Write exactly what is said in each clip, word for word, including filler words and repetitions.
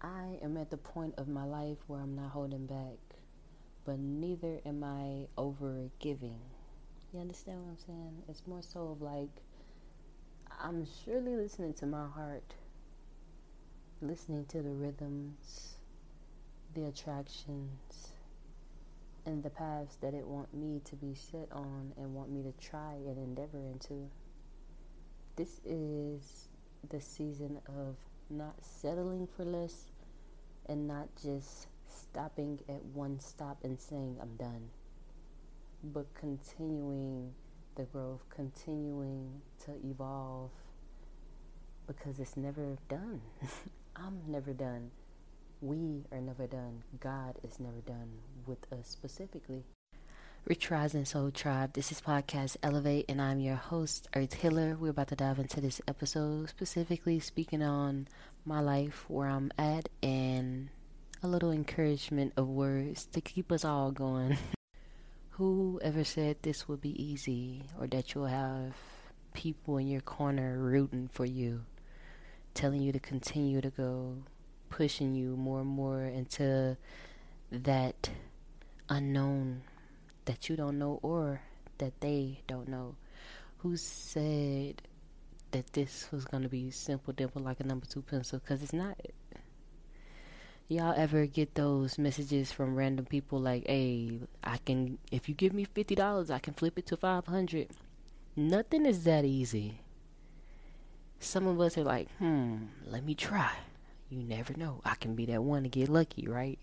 I am at the point of my life where I'm not holding back, but neither am I over giving. You understand what I'm saying? It's more so of like, I'm surely listening to my heart, listening to the rhythms, the attractions, and the paths that it want me to be set on and want me to try and endeavor into. This is the season of not settling for less and not just stopping at one stop and saying I'm done, but continuing the growth, continuing to evolve, because it's never done. I'm never done. We are never done. God is never done with us specifically. Rich Rising Soul Tribe, this is Podcast Elevate, and I'm your host, Earth Hiller. We're about to dive into this episode, specifically speaking on my life, where I'm at, and a little encouragement of words to keep us all going. Whoever said this would be easy, or that you'll have people in your corner rooting for you, telling you to continue to go, pushing you more and more into that unknown that you don't know or that they don't know. Who said that this was going to be simple, dimple like a number two pencil? Because it's not. Y'all ever get those messages from random people like, hey, I can, if you give me fifty dollars, I can flip it to five hundred dollars. Nothing is that easy. Some of us are like, hmm, let me try. You never know. I can be that one to get lucky, right?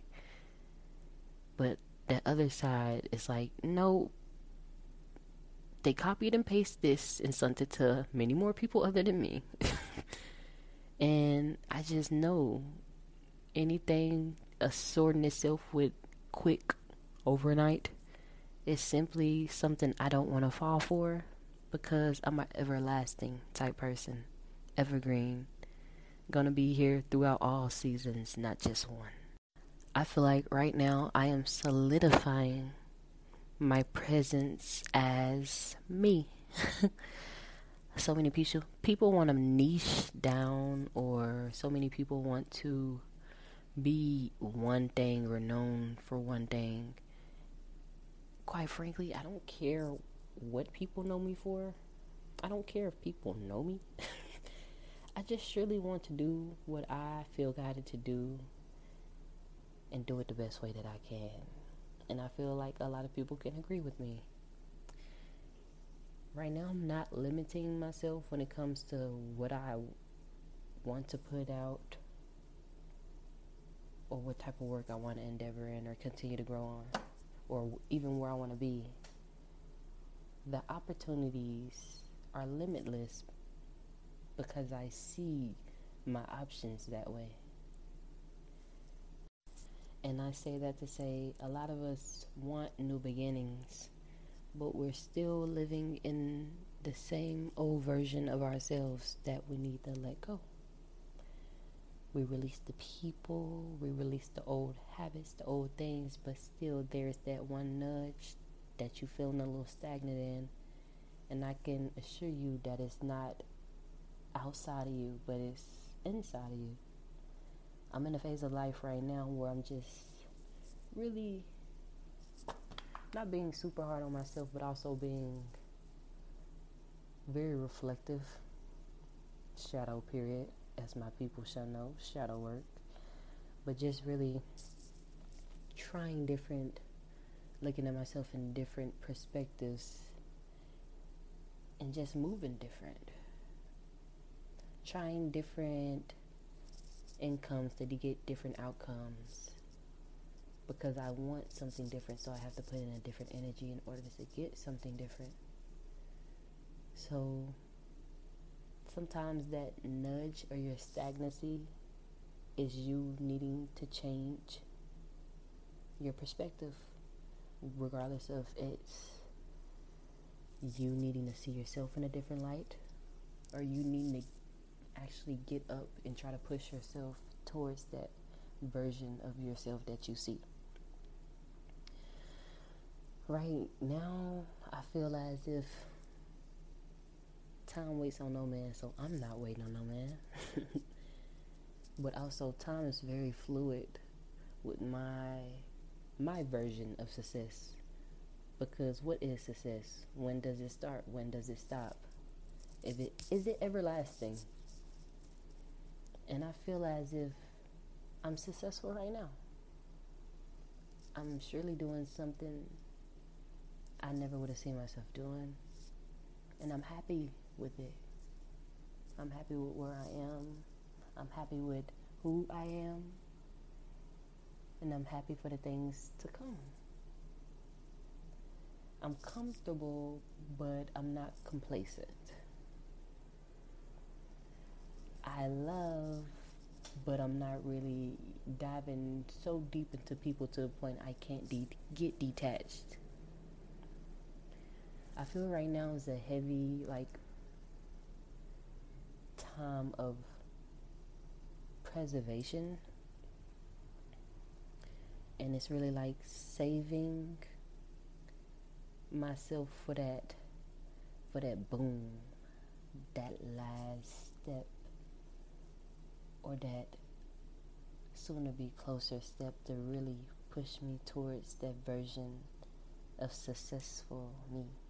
But that other side is like, no, they copied and pasted this and sent it to many more people other than me. And I just know anything assorting itself with quick overnight is simply something I don't want to fall for, because I'm an everlasting type person, evergreen. Gonna be here throughout all seasons, not just one. I feel like right now I am solidifying my presence as me. So many people people want to niche down, or so many people want to be one thing or known for one thing. Quite frankly, I don't care what people know me for. I don't care if people know me. I just surely want to do what I feel guided to do and do it the best way that I can. And I feel like a lot of people can agree with me. Right now, I'm not limiting myself when it comes to what I want to put out or what type of work I want to endeavor in or continue to grow on, or even where I want to be. The opportunities are limitless, because I see my options that way. And I say that to say a lot of us want new beginnings, but we're still living in the same old version of ourselves that we need to let go. We release the people, we release the old habits, the old things, but still there's that one nudge that you're feeling a little stagnant in. And I can assure you that it's not outside of you, but it's inside of you. I'm in a phase of life right now where I'm just really not being super hard on myself, but also being very reflective. Shadow period, as my people shall know, shadow work. But just really trying different, looking at myself in different perspectives, and just moving different. Trying different incomes to get different outcomes, because I want something different, so I have to put in a different energy in order to get something different. So sometimes that nudge or your stagnancy is you needing to change your perspective, regardless of it's you needing to see yourself in a different light, or you needing to actually get up and try to push yourself towards that version of yourself that you see. Right now, I feel as if time waits on no man, so I'm not waiting on no man. But also, time is very fluid with my my version of success. Because what is success? When does it start? When does it stop? If it, is it everlasting? And I feel as if I'm successful right now. I'm surely doing something I never would have seen myself doing. And I'm happy with it. I'm happy with where I am. I'm happy with who I am. And I'm happy for the things to come. I'm comfortable, but I'm not complacent. I love, but I'm not really diving so deep into people to the point I can't de- get detached. I feel right now is a heavy, like, time of preservation. And it's really like saving myself for that, for that boom, that last step, or that soon to be closer step to really push me towards that version of successful me.